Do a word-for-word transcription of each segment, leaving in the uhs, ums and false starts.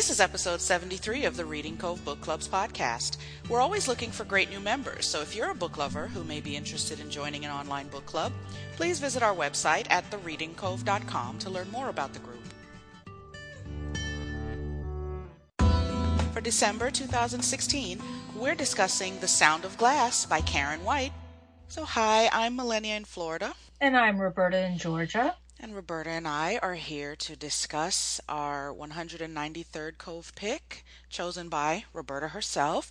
This is episode seventy-three of the Reading Cove Book Club's podcast. We're always looking for great new members, so if you're a book lover who may be interested in joining an online book club, please visit our website at the reading cove dot com to learn more about the group. For December two thousand sixteen, we're discussing The Sound of Glass by Karen White. So hi, I'm Millennia in Florida. And I'm Roberta in Georgia. And Roberta and I are here to discuss our one hundred ninety-third Cove pick, chosen by Roberta herself,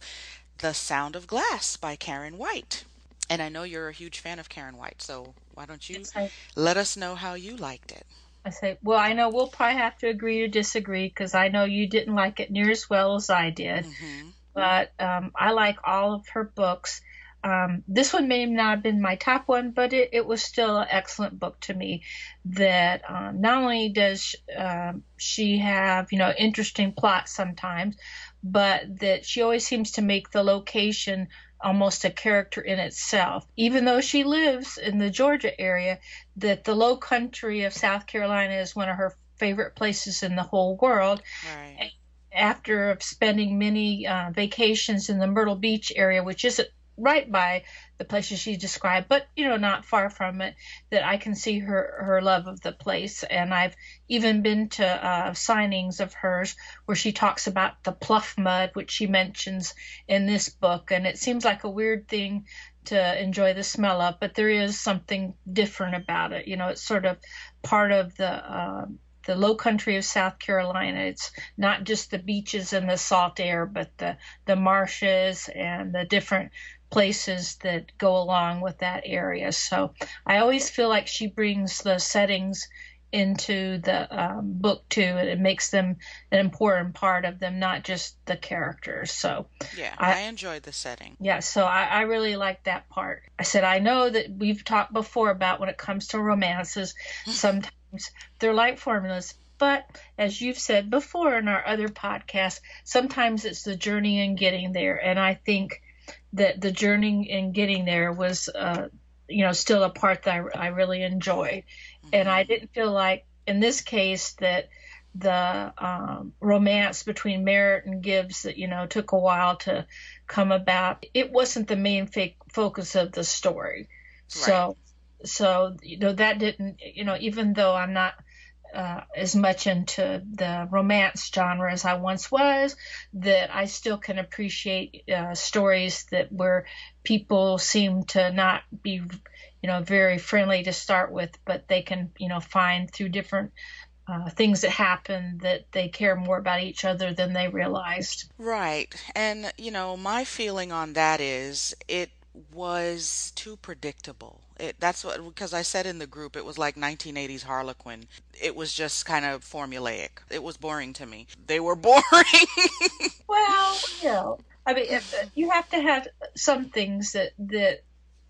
The Sound of Glass by Karen White. And I know you're a huge fan of Karen White, so why don't you I, let us know how you liked it? I say, well, I know we'll probably have to agree or disagree, because I know you didn't like it near as well as I did. Mm-hmm. But um, I like all of her books. Um, this one may not have been my top one, but it, it was still an excellent book to me that um, not only does she, um, she have, you know, interesting plots sometimes, but that she always seems to make the location almost a character in itself. Even though she lives in the Georgia area, that the low country of South Carolina is one of her favorite places in the whole world. Right. And after spending many uh, vacations in the Myrtle Beach area, which isn't right by the places she described, but, you know, not far from it, that I can see her, her love of the place. And I've even been to uh, signings of hers where she talks about the pluff mud, which she mentions in this book. And it seems like a weird thing to enjoy the smell of, but there is something different about it. You know, it's sort of part of the uh, the low country of South Carolina. It's not just the beaches and the salt air, but the, the marshes and the different places that go along with that area. So I always feel like she brings the settings into the um, book too, and it makes them an important part of them, not just the characters. So yeah, I, I enjoyed the setting. Yeah, so I, I really like that part. I said, I know that we've talked before about when it comes to romances, sometimes they're like formulas, but as you've said before in our other podcasts, sometimes it's the journey in getting there. And I think that the journey in getting there was, uh, you know, still a part that I, I really enjoyed. Mm-hmm. And I didn't feel like, in this case, that the um, romance between Merritt and Gibbs that, you know, took a while to come about, it wasn't the main f- focus of the story. Right. So, so, you know, that didn't, you know, even though I'm not Uh, as much into the romance genre as I once was, that I still can appreciate uh, stories that where people seem to not be, you know, very friendly to start with, but they can, you know, find through different uh, things that happen that they care more about each other than they realized. Right. And, you know, my feeling on that is it was too predictable. It, that's what, because I said in the group, it was like nineteen eighties Harlequin. It was just kind of formulaic. It was boring to me. They were boring. Well, you know, I mean, if, you have to have some things that, that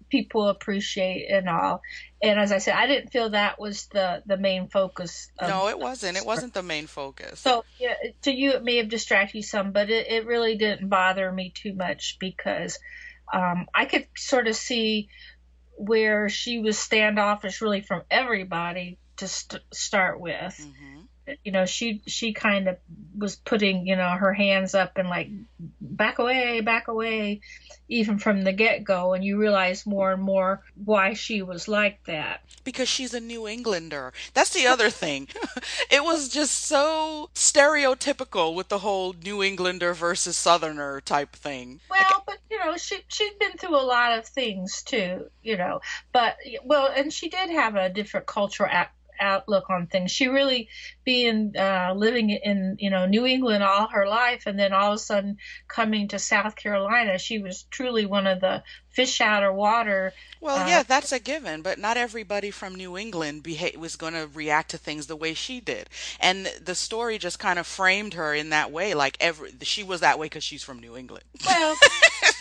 people appreciate and all. And as I said, I didn't feel that was the, the main focus. Of no, it wasn't. It wasn't the main focus. So yeah, to you, it may have distracted you some, but it, it really didn't bother me too much because um, I could sort of see where she was standoffish really from everybody to st- start with. Mm-hmm. You know, she she kind of was putting, you know, her hands up and like, back away, back away, even from the get-go. And you realize more and more why she was like that. Because she's a New Englander. That's the other thing. It was just so stereotypical with the whole New Englander versus Southerner type thing. Well, like, but you know, she, she'd been through a lot of things too, you know, but, well, and she did have a different cultural at, outlook on things. She really being, uh, living in, you know, New England all her life. And then all of a sudden coming to South Carolina, she was truly one of the fish out of water. Well, uh, yeah, that's a given, but not everybody from New England beha- was going to react to things the way she did. And the story just kind of framed her in that way. Like every, she was that way because she's from New England. Well,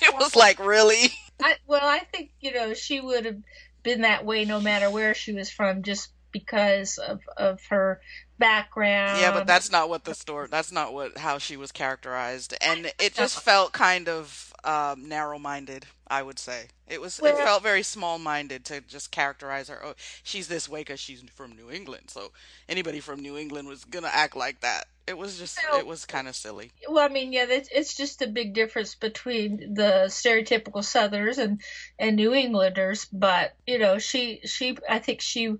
it was like, really? I, well, I think, you know, she would have been that way no matter where she was from, just because of, of her background. Yeah, but that's not what the story, that's not what how she was characterized. And it just felt kind of um, narrow-minded. I would say. It was well, it felt very small-minded to just characterize her. Oh, she's this way because she's from New England. So anybody from New England was going to act like that. It was just, well, it was kind of silly. Well, I mean, yeah, it's just a big difference between the stereotypical Southerners and, and New Englanders. But, you know, she, she I think she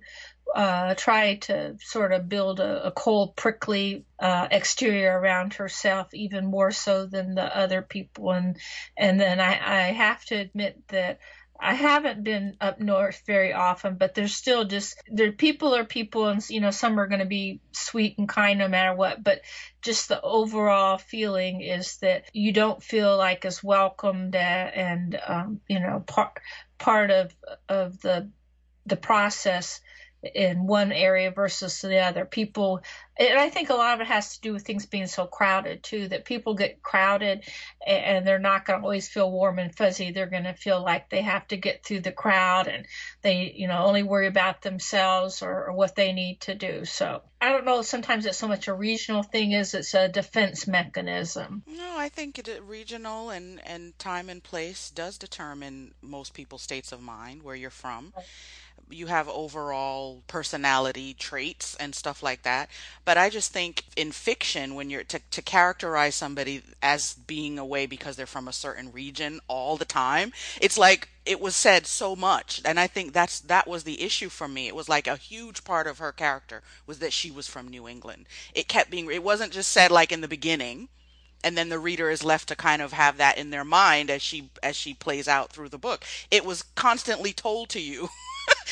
uh, tried to sort of build a, a cold, prickly uh, exterior around herself, even more so than the other people. And, and then I, I have to admit that I haven't been up north very often, but there's still just, there people are people, and, you know, some are going to be sweet and kind no matter what, but just the overall feeling is that you don't feel like as welcomed and, um, you know, part, part of, of the, the process in one area versus the other. People, and I think a lot of it has to do with things being so crowded too, that people get crowded and they're not going to always feel warm and fuzzy. They're going to feel like they have to get through the crowd and they, you know, only worry about themselves or, or what they need to do. So I don't know, sometimes it's so much a regional thing as it's a defense mechanism. No, I think it, regional and, and time and place does determine most people's states of mind, where you're from. Right. You have overall personality traits and stuff like that. But I just think in fiction, when you're to, to characterize somebody as being away because they're from a certain region all the time, it's like it was said so much. And I think that's that was the issue for me. It was like a huge part of her character was that she was from New England. It kept being, it wasn't just said like in the beginning, and then the reader is left to kind of have that in their mind as she as she plays out through the book. It was constantly told to you.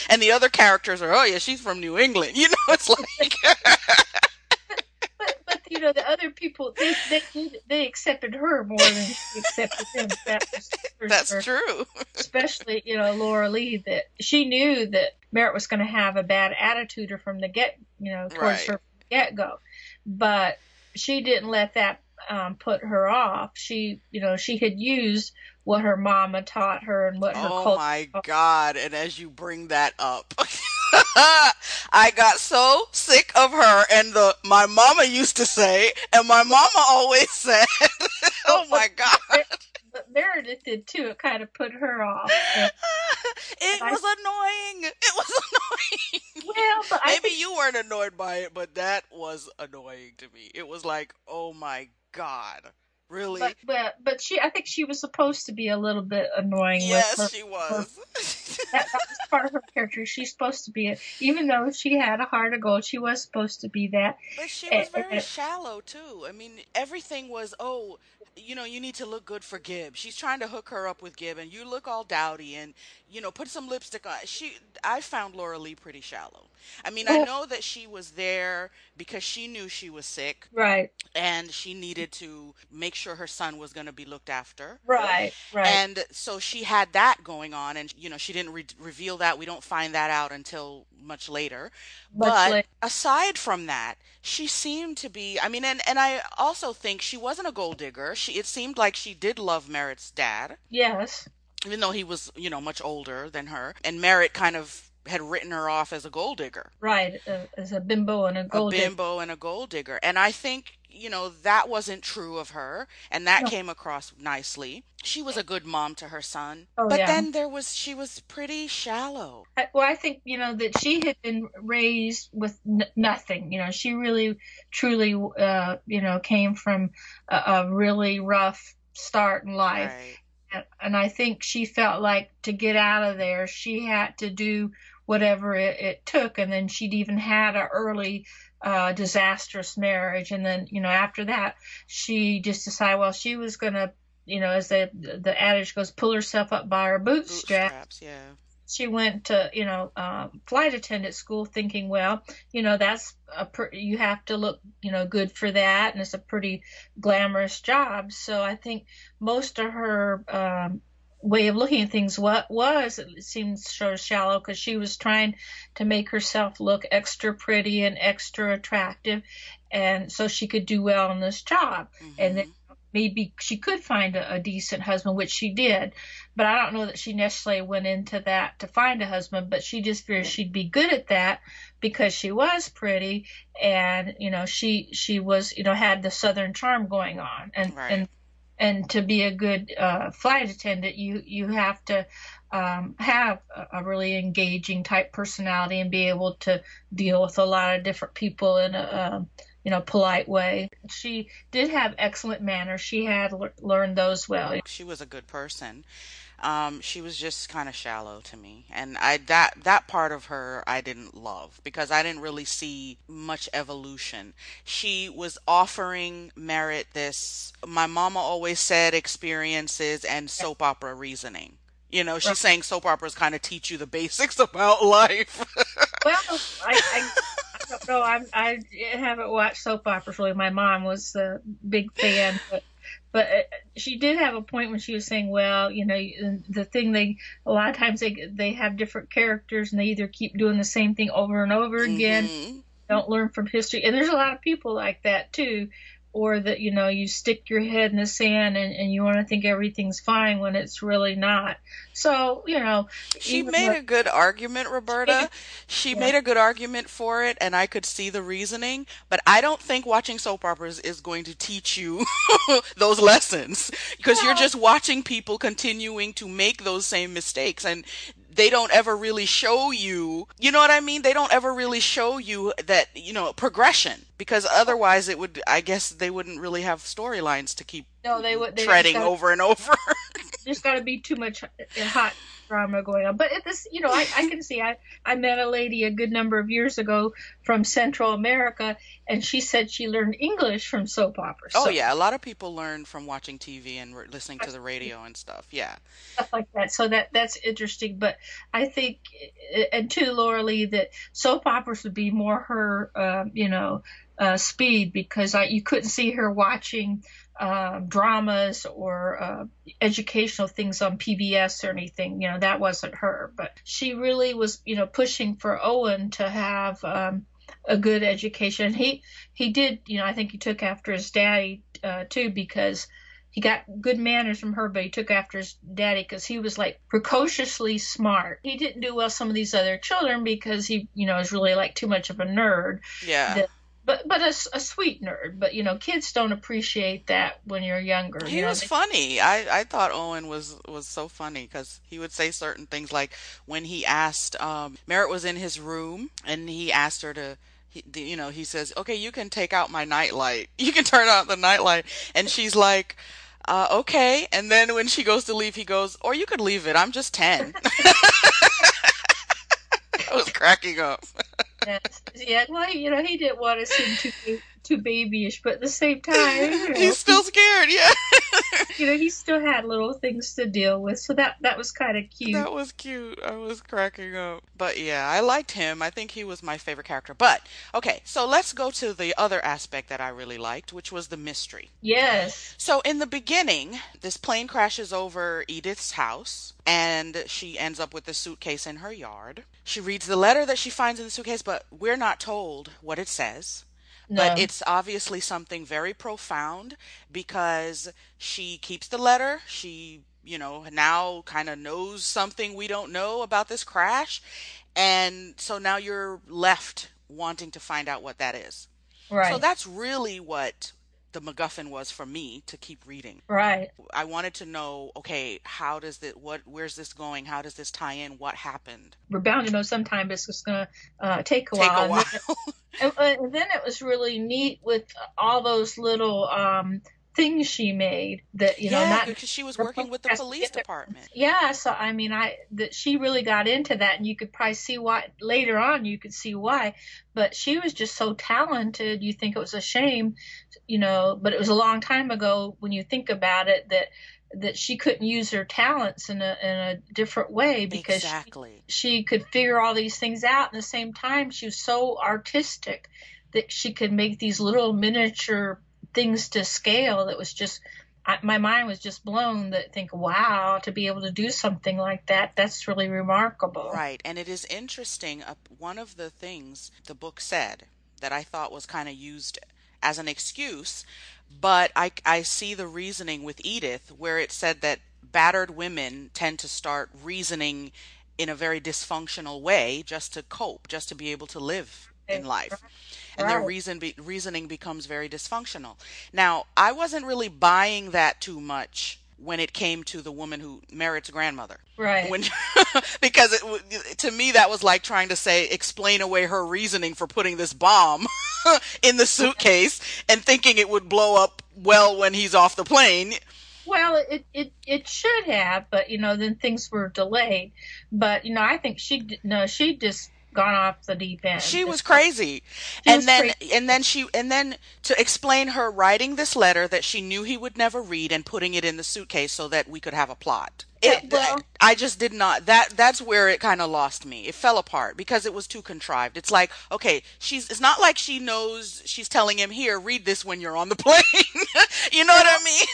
And the other characters are, oh, yeah, she's from New England. You know, it's like... but, but, you know, the other people, they they, they accepted her more than she accepted them. That was, That's her, true. Especially, you know, Laura Lee, that she knew that Merritt was going to have a bad attitude or from the get, you know, towards right. her from the get-go. But she didn't let that um, put her off. She, you know, she had used... what her mama taught her and what her culture. Oh my God. And as you bring that up, I got so sick of her and the, my mama used to say, and my mama always said, oh my God. But Meredith did too. It kind of put her off. And, it and was I, annoying. It was annoying. Well, but Maybe I think, you weren't annoyed by it, but that was annoying to me. It was like, oh my God. Really? But, but but she, I think she was supposed to be a little bit annoying. Yes, with her, she was. Her, that, that was part of her character. She's supposed to be, a, even though she had a heart of gold, she was supposed to be that. But she was very and, shallow too. I mean, everything was, oh, you know, you need to look good for Gibb. She's trying to hook her up with Gibb, and you look all dowdy, and you know, put some lipstick on. She, I found Laura Lee pretty shallow. I mean, well, I know that she was there because she knew she was sick, right? And she needed to make sure her son was going to be looked after. Right, right. And so she had that going on, and you know, she didn't re- reveal that. We don't find that out until much later. Much but later. Aside from that, she seemed to be, I mean, and, and I also think she wasn't a gold digger. She, it seemed like she did love Merritt's dad. Yes. Even though he was, you know, much older than her. And Merritt kind of had written her off as a gold digger. Right, uh, as a bimbo and a gold digger. A bimbo dig- and a gold digger. And I think, you know, that wasn't true of her, and that no. came across nicely. She was a good mom to her son, oh, but yeah. then there was, she was pretty shallow. I, well, I think, you know, that she had been raised with n- nothing. You know, she really, truly, uh, you know, came from a, a really rough start in life. Right. And, and I think she felt like to get out of there, she had to do whatever it, it took. And then she'd even had an early uh, disastrous marriage. And then, you know, after that, she just decided, well, she was going to, you know, as the, the adage goes, pull herself up by her bootstraps. bootstraps. Yeah. She went to, you know, um, flight attendant school thinking, well, you know, that's a pr- you have to look, you know, good for that. And it's a pretty glamorous job. So I think most of her, um, way of looking at things what was it seemed so shallow because she was trying to make herself look extra pretty and extra attractive and so she could do well in this job mm-hmm. and then maybe she could find a, a decent husband, which she did, but I don't know that she necessarily went into that to find a husband, but she just feared she'd be good at that because she was pretty and you know she she was you know had the Southern charm going on and right. and and to be a good uh, flight attendant, you you have to um, have a, a really engaging type personality and be able to deal with a lot of different people in a um, you know polite way. She did have excellent manners. She had le- learned those well. She was a good person. Um, she was just kind of shallow to me, and I that that part of her I didn't love because I didn't really see much evolution. She was offering merit this. My mama always said experiences and soap opera reasoning. You know, she's right. saying soap operas kind of teach you the basics about life. Well, I, I, I don't know. I, I haven't watched soap operas really. My mom was a big fan, but. But she did have a point when she was saying, well, you know, the thing they, a lot of times they they have different characters and they either keep doing the same thing over and over again, mm-hmm. don't learn from history. And there's a lot of people like that too, or that, you know, you stick your head in the sand and, and you want to think everything's fine when it's really not. So, you know. She made like, a good argument, Roberta. She yeah. made a good argument for it, and I could see the reasoning. But I don't think watching soap operas is going to teach you those lessons, because well, you're just watching people continuing to make those same mistakes. And they don't ever really show you, you know what I mean? They don't ever really show you that, you know, progression, because otherwise it would, I guess they wouldn't really have storylines to keep no, they would, they treading gotta, over and over. There's got to be too much hot drama going on. But at this, you know, I, I can see, I, I met a lady a good number of years ago from Central America, and she said she learned English from soap operas. Oh, so. Yeah. A lot of people learn from watching T V and re- listening to the radio and stuff. Yeah. Stuff like that. So that that's interesting. But I think, and too, Laura Lee, that soap operas would be more her, uh, you know, uh, speed, because I, you couldn't see her watching uh, dramas or uh, educational things on P B S or anything. You know, that wasn't her. But she really was, you know, pushing for Owen to have um, a good education. He he did, you know, I think he took after his daddy uh, too, because he got good manners from her, but he took after his daddy because he was like precociously smart. He didn't do well some of these other children because he, you know, is really like too much of a nerd. Yeah. That, but but a, a sweet nerd. But, you know, kids don't appreciate that when you're younger. He you know? was funny. I, I thought Owen was, was so funny because he would say certain things, like when he asked, um, Merritt was in his room and he asked her to, he, you know, he says, okay, you can take out my nightlight. You can turn out the nightlight. And she's like, Uh, okay. And then when she goes to leave, he goes, or you could leave it. I'm just ten. I was cracking up. Yes. Yeah. Well, you know, he didn't want to seem too, too babyish, but at the same time, you know, he's still scared. Yeah. You know, he still had little things to deal with. So that, that was kind of cute. That was cute. I was cracking up. But yeah, I liked him. I think he was my favorite character. But okay, so let's go to the other aspect that I really liked, which was the mystery. Yes. So in the beginning, this plane crashes over Edith's house, and she ends up with the suitcase in her yard. She reads the letter that she finds in the suitcase, but we're not told what it says. No. But it's obviously something very profound, because she keeps the letter. She, you know, now kind of knows something we don't know about this crash. And so now you're left wanting to find out what that is. Right. So that's really what the MacGuffin was for me to keep reading. Right. I wanted to know, okay, how does it, what, where's this going? How does this tie in? What happened? We're bound to know sometime, but it's just going to uh, take a take while. A while. And, then, and then it was really neat with all those little um, things she made that, you know, yeah, not, because she was working with the police department. Yeah. So, I mean, I, that she really got into that, and you could probably see why later on, you could see why, but she was just so talented. You think it was a shame, you know, but it was a long time ago when you think about it, that, that she couldn't use her talents in a, in a different way, because exactly. she, she could figure all these things out. At the same time, she was so artistic that she could make these little miniature things to scale. That was just, I, my mind was just blown, that think, wow, to be able to do something like that, that's really remarkable. Right. And it is interesting. Uh, one of the things the book said that I thought was kind of used as an excuse, but I, I see the reasoning with Edith, where it said that battered women tend to start reasoning in a very dysfunctional way just to cope, just to be able to live in life. And their reason be, reasoning becomes very dysfunctional. Now, I wasn't really buying that too much when it came to the woman who Merritt's grandmother. Right. When, because it, to me, that was like trying to say, explain away her reasoning for putting this bomb in the suitcase and thinking it would blow up well when he's off the plane. Well, it, it, it should have, but, you know, then things were delayed. But, you know, I think she, no, she just... gone off the deep end. She was crazy. She and was then crazy. and then she and then to explain her writing this letter that she knew he would never read and putting it in the suitcase so that we could have a plot. It, well, I just did not that that's where it kind of lost me. It fell apart because it was too contrived. It's like, okay, she's it's not like she knows she's telling him, here, read this when you're on the plane. You know well, what I mean?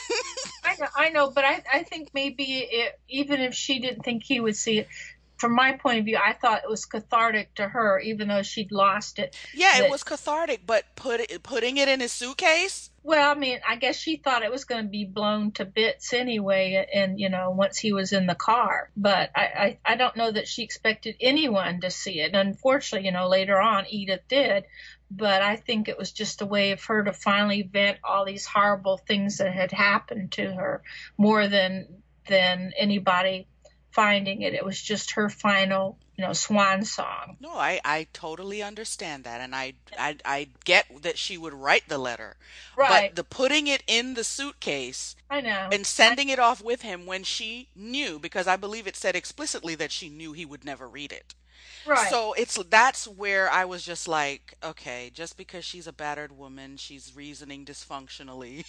I know, I know, but I I think maybe it, even if she didn't think he would see it, from my point of view, I thought it was cathartic to her, even though she'd lost it. Yeah, but, it was cathartic, but put it, putting it in his suitcase? Well, I mean, I guess she thought it was going to be blown to bits anyway, and, you know, once he was in the car. But I, I, I don't know that she expected anyone to see it. Unfortunately, you know, later on, Edith did. But I think it was just a way of her to finally vent all these horrible things that had happened to her, more than than anybody finding it. It was just her final, you know, swan song. No, I, I totally understand that. And I, I, I get that she would write the letter, right. But the putting it in the suitcase I know. and sending I... it off with him when she knew, because I believe it said explicitly that she knew he would never read it. Right. So it's that's where I was just like, okay, just because she's a battered woman, she's reasoning dysfunctionally.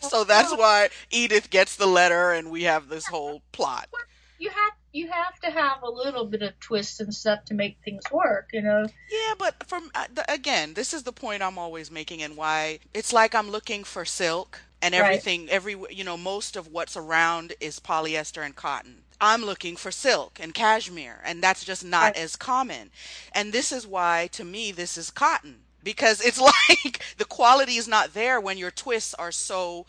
So that's why Edith gets the letter and we have this whole plot. You have you have to have a little bit of twists and stuff to make things work, you know. Yeah, but from again, this is the point I'm always making, and why it's like I'm looking for silk and everything. Right. Every you know, most of what's around is polyester and cotton. I'm looking for silk and cashmere, and that's just not right. as common. And this is why, to me, this is cotton, because it's like the quality is not there when your twists are so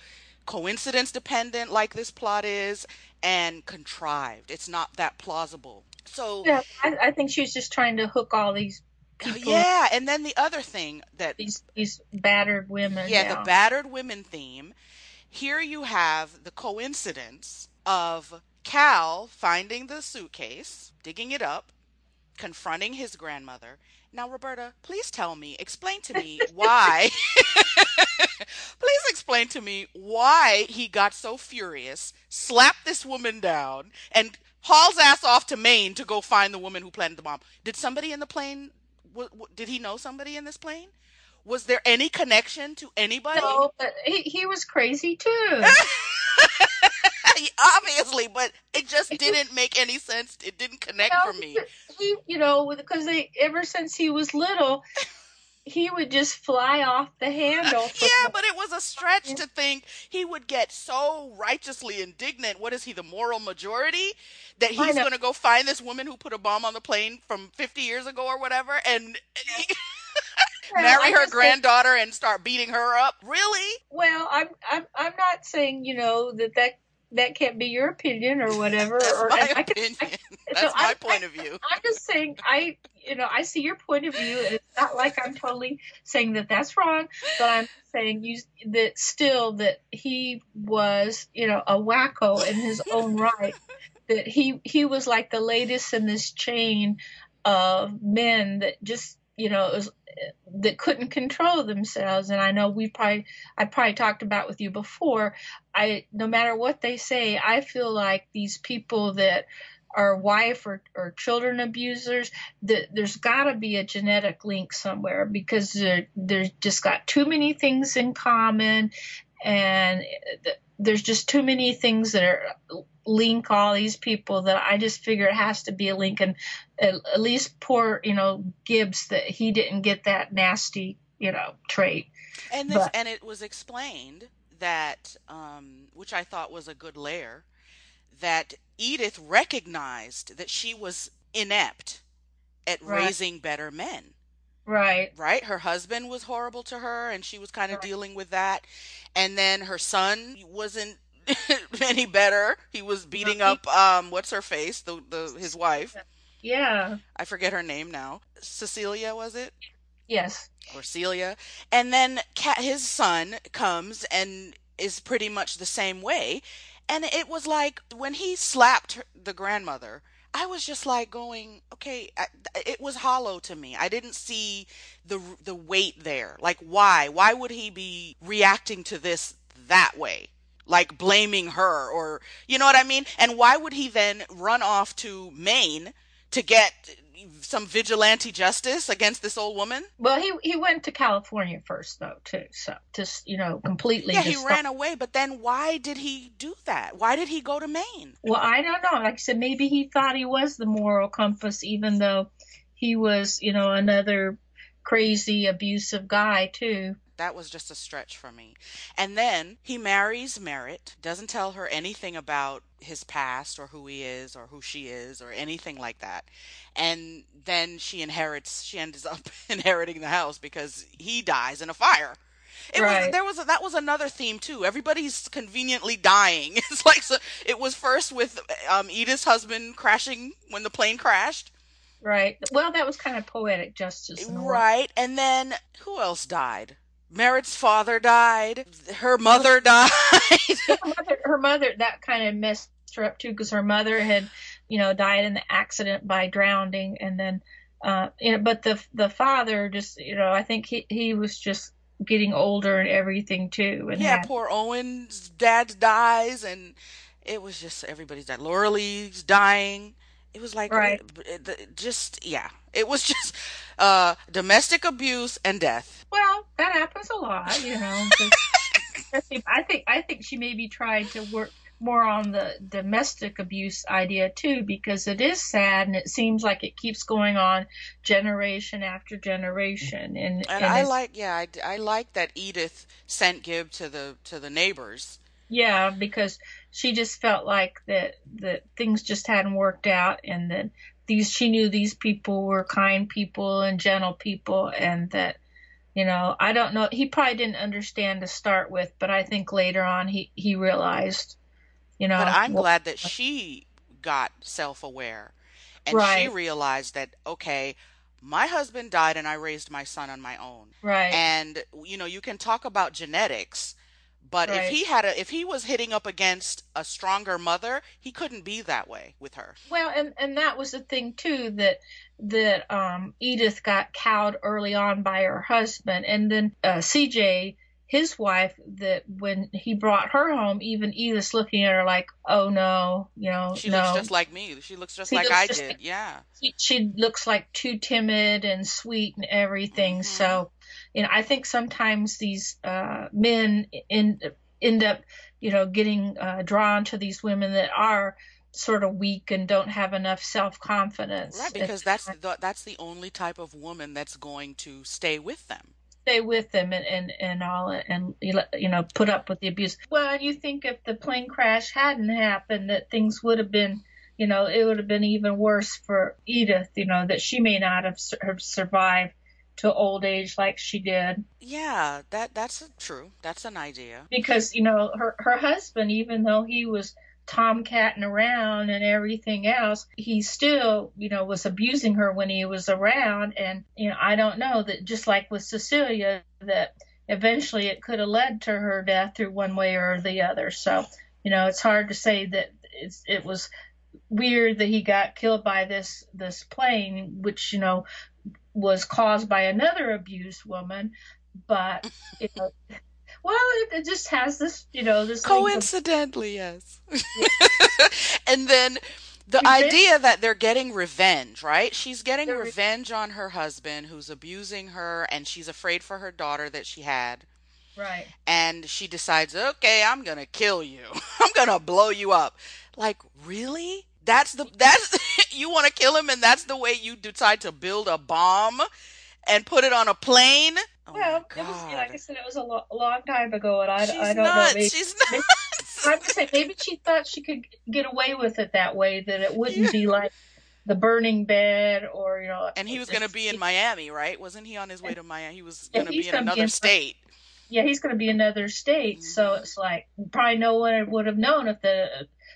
coincidence dependent, like this plot is, and contrived. It's not that plausible. So yeah, I, I think she's just trying to hook all these people. Yeah, and then the other thing that these these battered women. Yeah, now. The battered women theme. Here you have the coincidence of Cal finding the suitcase, digging it up, confronting his grandmother. Now, Roberta, please tell me, explain to me why. Please explain to me why he got so furious, slapped this woman down, and hauls ass off to Maine to go find the woman who planted the bomb. Did somebody in the plane, w- w- did he know somebody in this plane? Was there any connection to anybody? No, but he, he was crazy too. Obviously, but it just didn't make any sense. It didn't connect well, for me. He, you know, because they, ever since he was little... he would just fly off the handle. Yeah, but it was a stretch to think he would get so righteously indignant. What is he, the moral majority? That he's going to go find this woman who put a bomb on the plane from fifty years ago or whatever and marry her granddaughter and start beating her up? Really? Well, I'm I'm I'm not saying, you know, that that, that can't be your opinion or whatever. That's or, my opinion. I can, I, That's so my I, point I, of view. I'm just saying I... You know, I see your point of view. And it's not like I'm totally saying that that's wrong, but I'm saying you, that still that he was, you know, a wacko in his own right, that he, he was like the latest in this chain of men that just, you know, was, that couldn't control themselves. And I know we probably, I probably talked about with you before, I, no matter what they say, I feel like these people that, or wife or, or children abusers, the, there's got to be a genetic link somewhere because there, there's just got too many things in common and th- there's just too many things that are link all these people that I just figure it has to be a link. And at, at least poor, you know, Gibbs, that he didn't get that nasty, you know, trait. And, this, but, and it was explained that, um, which I thought was a good layer, that Edith recognized that she was inept at right. raising better men. Right. Right? Her husband was horrible to her, and she was kind of right. dealing with that. And then her son wasn't any better. He was beating no, he, up, um, what's her face, the, the his wife. Yeah. I forget her name now. Cecilia, was it? Yes. Or Celia. And then Cat, his son, comes and is pretty much the same way. And it was like when he slapped her, the grandmother, I was just like going, okay, I, it was hollow to me. I didn't see the the weight there. Like, why? Why would he be reacting to this that way? Like blaming her, or, you know what I mean? And why would he then run off to Maine to get some vigilante justice against this old woman? Well, he he went to California first, though, too. So just, you know, completely. Yeah, he ran stopped. away. But then why did he do that? Why did he go to Maine? Well, I don't know. Like I said, maybe he thought he was the moral compass, even though he was, you know, another crazy, abusive guy, too. That was just a stretch for me. And then he marries Merritt, doesn't tell her anything about his past or who he is or who she is or anything like that. And then she inherits, she ends up inheriting the house because he dies in a fire. It right. was, there was a, that was another theme too. Everybody's conveniently dying. It's like, so it was first with um, Edith's husband crashing when the plane crashed. Right. Well, that was kind of poetic justice. Right. And then who else died? Merritt's father died. Her mother died. her, mother, her mother, that kind of messed her up too, because her mother had, you know, died in the accident by drowning, and then, uh, you know, but the the father just, you know, I think he he was just getting older and everything too. And yeah, had, poor Owen's dad dies, and it was just everybody's dead. Laura Lee's dying. It was like right. it, it, it, just yeah. It was just uh, domestic abuse and death. Well, that happens a lot, you know. I think I think she maybe tried to work more on the domestic abuse idea too, because it is sad and it seems like it keeps going on generation after generation. And and, and I like yeah, I, I like that Edith sent Gibb to the to the neighbors. Yeah, because she just felt like that that things just hadn't worked out, and that these she knew these people were kind people and gentle people, and that, you know, I don't know. He probably didn't understand to start with, but I think later on he, he realized, you know. But I'm well, glad that she got self-aware and right. she realized that, okay, my husband died and I raised my son on my own. Right. And, you know, you can talk about genetics. But right. if he had a, if he was hitting up against a stronger mother, he couldn't be that way with her. Well, and, and that was the thing too, that that um, Edith got cowed early on by her husband, and then uh, C J, his wife, that when he brought her home, even Edith's looking at her like, oh no, you know, she no. looks just like me. She looks just she like looks I just did. Like, yeah, she, she looks like too timid and sweet and everything. Mm-hmm. So. You know, I think sometimes these uh, men in, end up, you know, getting uh, drawn to these women that are sort of weak and don't have enough self-confidence. Right, because that's the, that's the only type of woman that's going to stay with them. Stay with them and, and, and all, and, you know, put up with the abuse. Well, you think if the plane crash hadn't happened, that things would have been, you know, it would have been even worse for Edith, you know, that she may not have, have survived to old age like she did. Yeah, that that's true. That's an idea. Because, you know, her, her husband, even though he was tomcatting around and everything else, he still, you know, was abusing her when he was around. And, you know, I don't know that just like with Cecilia, that eventually it could have led to her death through one way or the other. So, you know, it's hard to say that it's, it was weird that he got killed by this, this plane, which, you know, was caused by another abused woman, but you know, well, it, it just has this, you know, this coincidentally, of... yes. Yeah. And then the revenge. Idea that they're getting revenge, right? She's getting they're... revenge on her husband who's abusing her, and she's afraid for her daughter that she had. Right. And she decides, okay, I'm gonna kill you. I'm gonna blow you up. Like, really? That's the that's. You want to kill him, and that's the way you decide to build a bomb and put it on a plane? Oh well, it was, yeah, like I said, it was a, lo- a long time ago, and I, she's I don't nuts. know. Maybe, she's maybe, nuts. I'm just saying, maybe she thought she could get away with it that way, that it wouldn't yeah. be like the burning bed or, you know. And he was going to be in Miami, right? Wasn't he on his way to Miami? He was going to be in another state. Yeah, he's going to be in another state, mm-hmm. so it's like probably no one would have known if the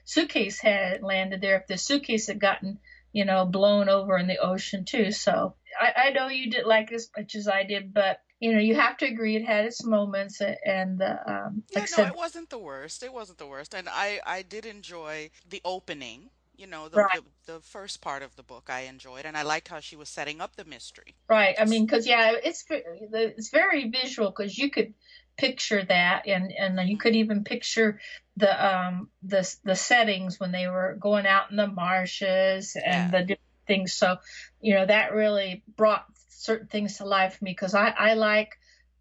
suitcase had landed there, if the suitcase had gotten, you know, blown over in the ocean too. So I, I know you didn't like it as much as I did, but you know, you have to agree it had its moments. And uh, um, yeah, like no, said, it wasn't the worst. It wasn't the worst, and I, I did enjoy the opening. You know, the, right. the the first part of the book I enjoyed, and I liked how she was setting up the mystery. Right. I mean, because yeah, it's it's very visual because you could picture that, and and you could even picture the um the the settings when they were going out in the marshes and yeah. the different things. So, you know, that really brought certain things to life for me because I, I like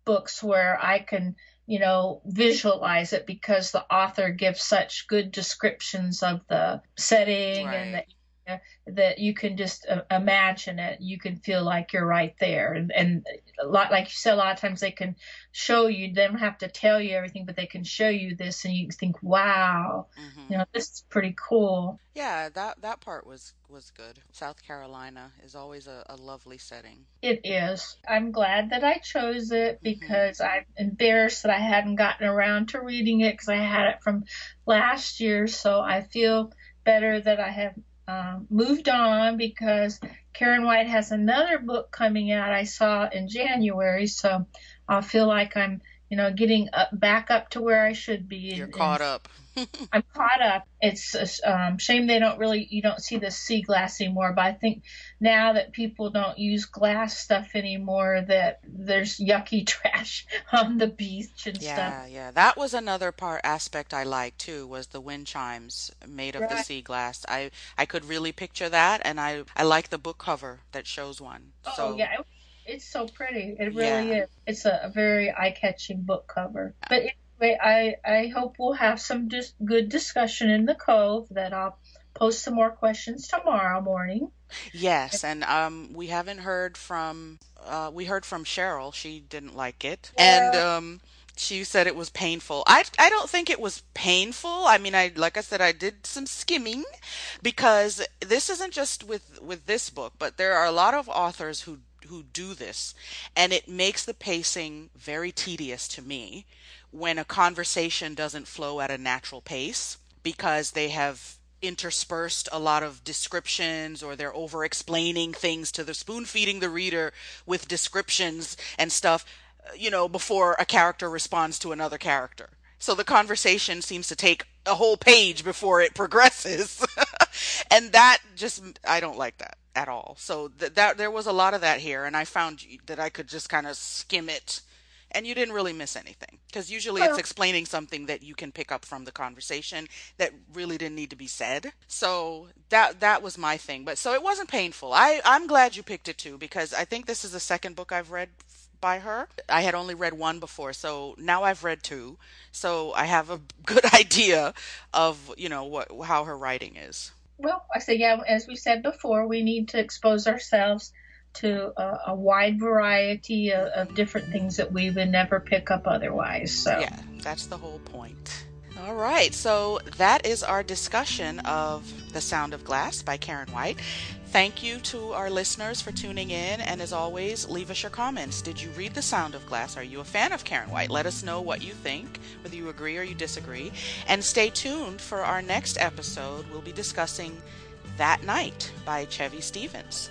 books where I can, you know, visualize it because the author gives such good descriptions of the setting right. and the, you know, that you can just uh, imagine it. You can feel like you're right there. And, and a lot, like you said, a lot of times they can show you, they don't have to tell you everything, but they can show you this and you think, wow, mm-hmm. you know, this is pretty cool. Yeah, that, that part was, was good. South Carolina is always a, a lovely setting. It is. I'm glad that I chose it because mm-hmm. I'm embarrassed that I hadn't gotten around to reading it because I had it from last year. So I feel better that I have um, moved on because Karen White has another book coming out I saw in January. So I feel like I'm, you know, getting up, back up to where I should be. You're and, caught and, up. I'm caught up. It's a um, shame they don't really, you don't see the sea glass anymore, but I think now that people don't use glass stuff anymore, that there's yucky trash on the beach and yeah, stuff. Yeah, yeah. That was another part aspect I liked too, was the wind chimes made of right. the sea glass. I, I could really picture that, and I, I like the book cover that shows one. Oh, so. yeah. It's so pretty. It really yeah. is. It's a, a very eye-catching book cover. But it, I, I hope we'll have some dis- good discussion in the Cove that I'll post some more questions tomorrow morning. Yes, and um, we haven't heard from, uh, we heard from Cheryl. She didn't like it. Yeah. And um, she said it was painful. I, I don't think it was painful. I mean, I like I said, I did some skimming because this isn't just with, with this book, but there are a lot of authors who who do this, and it makes the pacing very tedious to me. When a conversation doesn't flow at a natural pace because they have interspersed a lot of descriptions, or they're over explaining things to the spoon feeding the reader with descriptions and stuff, you know, before a character responds to another character. So the conversation seems to take a whole page before it progresses. And that just, I don't like that at all. So th- that there was a lot of that here, and I found that I could just kind of skim it. And you didn't really miss anything because usually well, it's explaining something that you can pick up from the conversation that really didn't need to be said. So that that was my thing. But so it wasn't painful. I, I'm glad you picked it too, because I think this is the second book I've read by her. I had only read one before. So now I've read two. So I have a good idea of, you know, what how her writing is. Well, I say, yeah, as we said before, we need to expose ourselves to a, a wide variety of, of different things that we would never pick up otherwise. So yeah, that's the whole point. All right, so that is our discussion of The Sound of Glass by Karen White. Thank you to our listeners for tuning in, and as always, leave us your comments. Did you read The Sound of Glass? Are you a fan of Karen White? Let us know what you think, whether you agree or you disagree, and stay tuned for our next episode. We'll be discussing That Night by Chevy Stevens.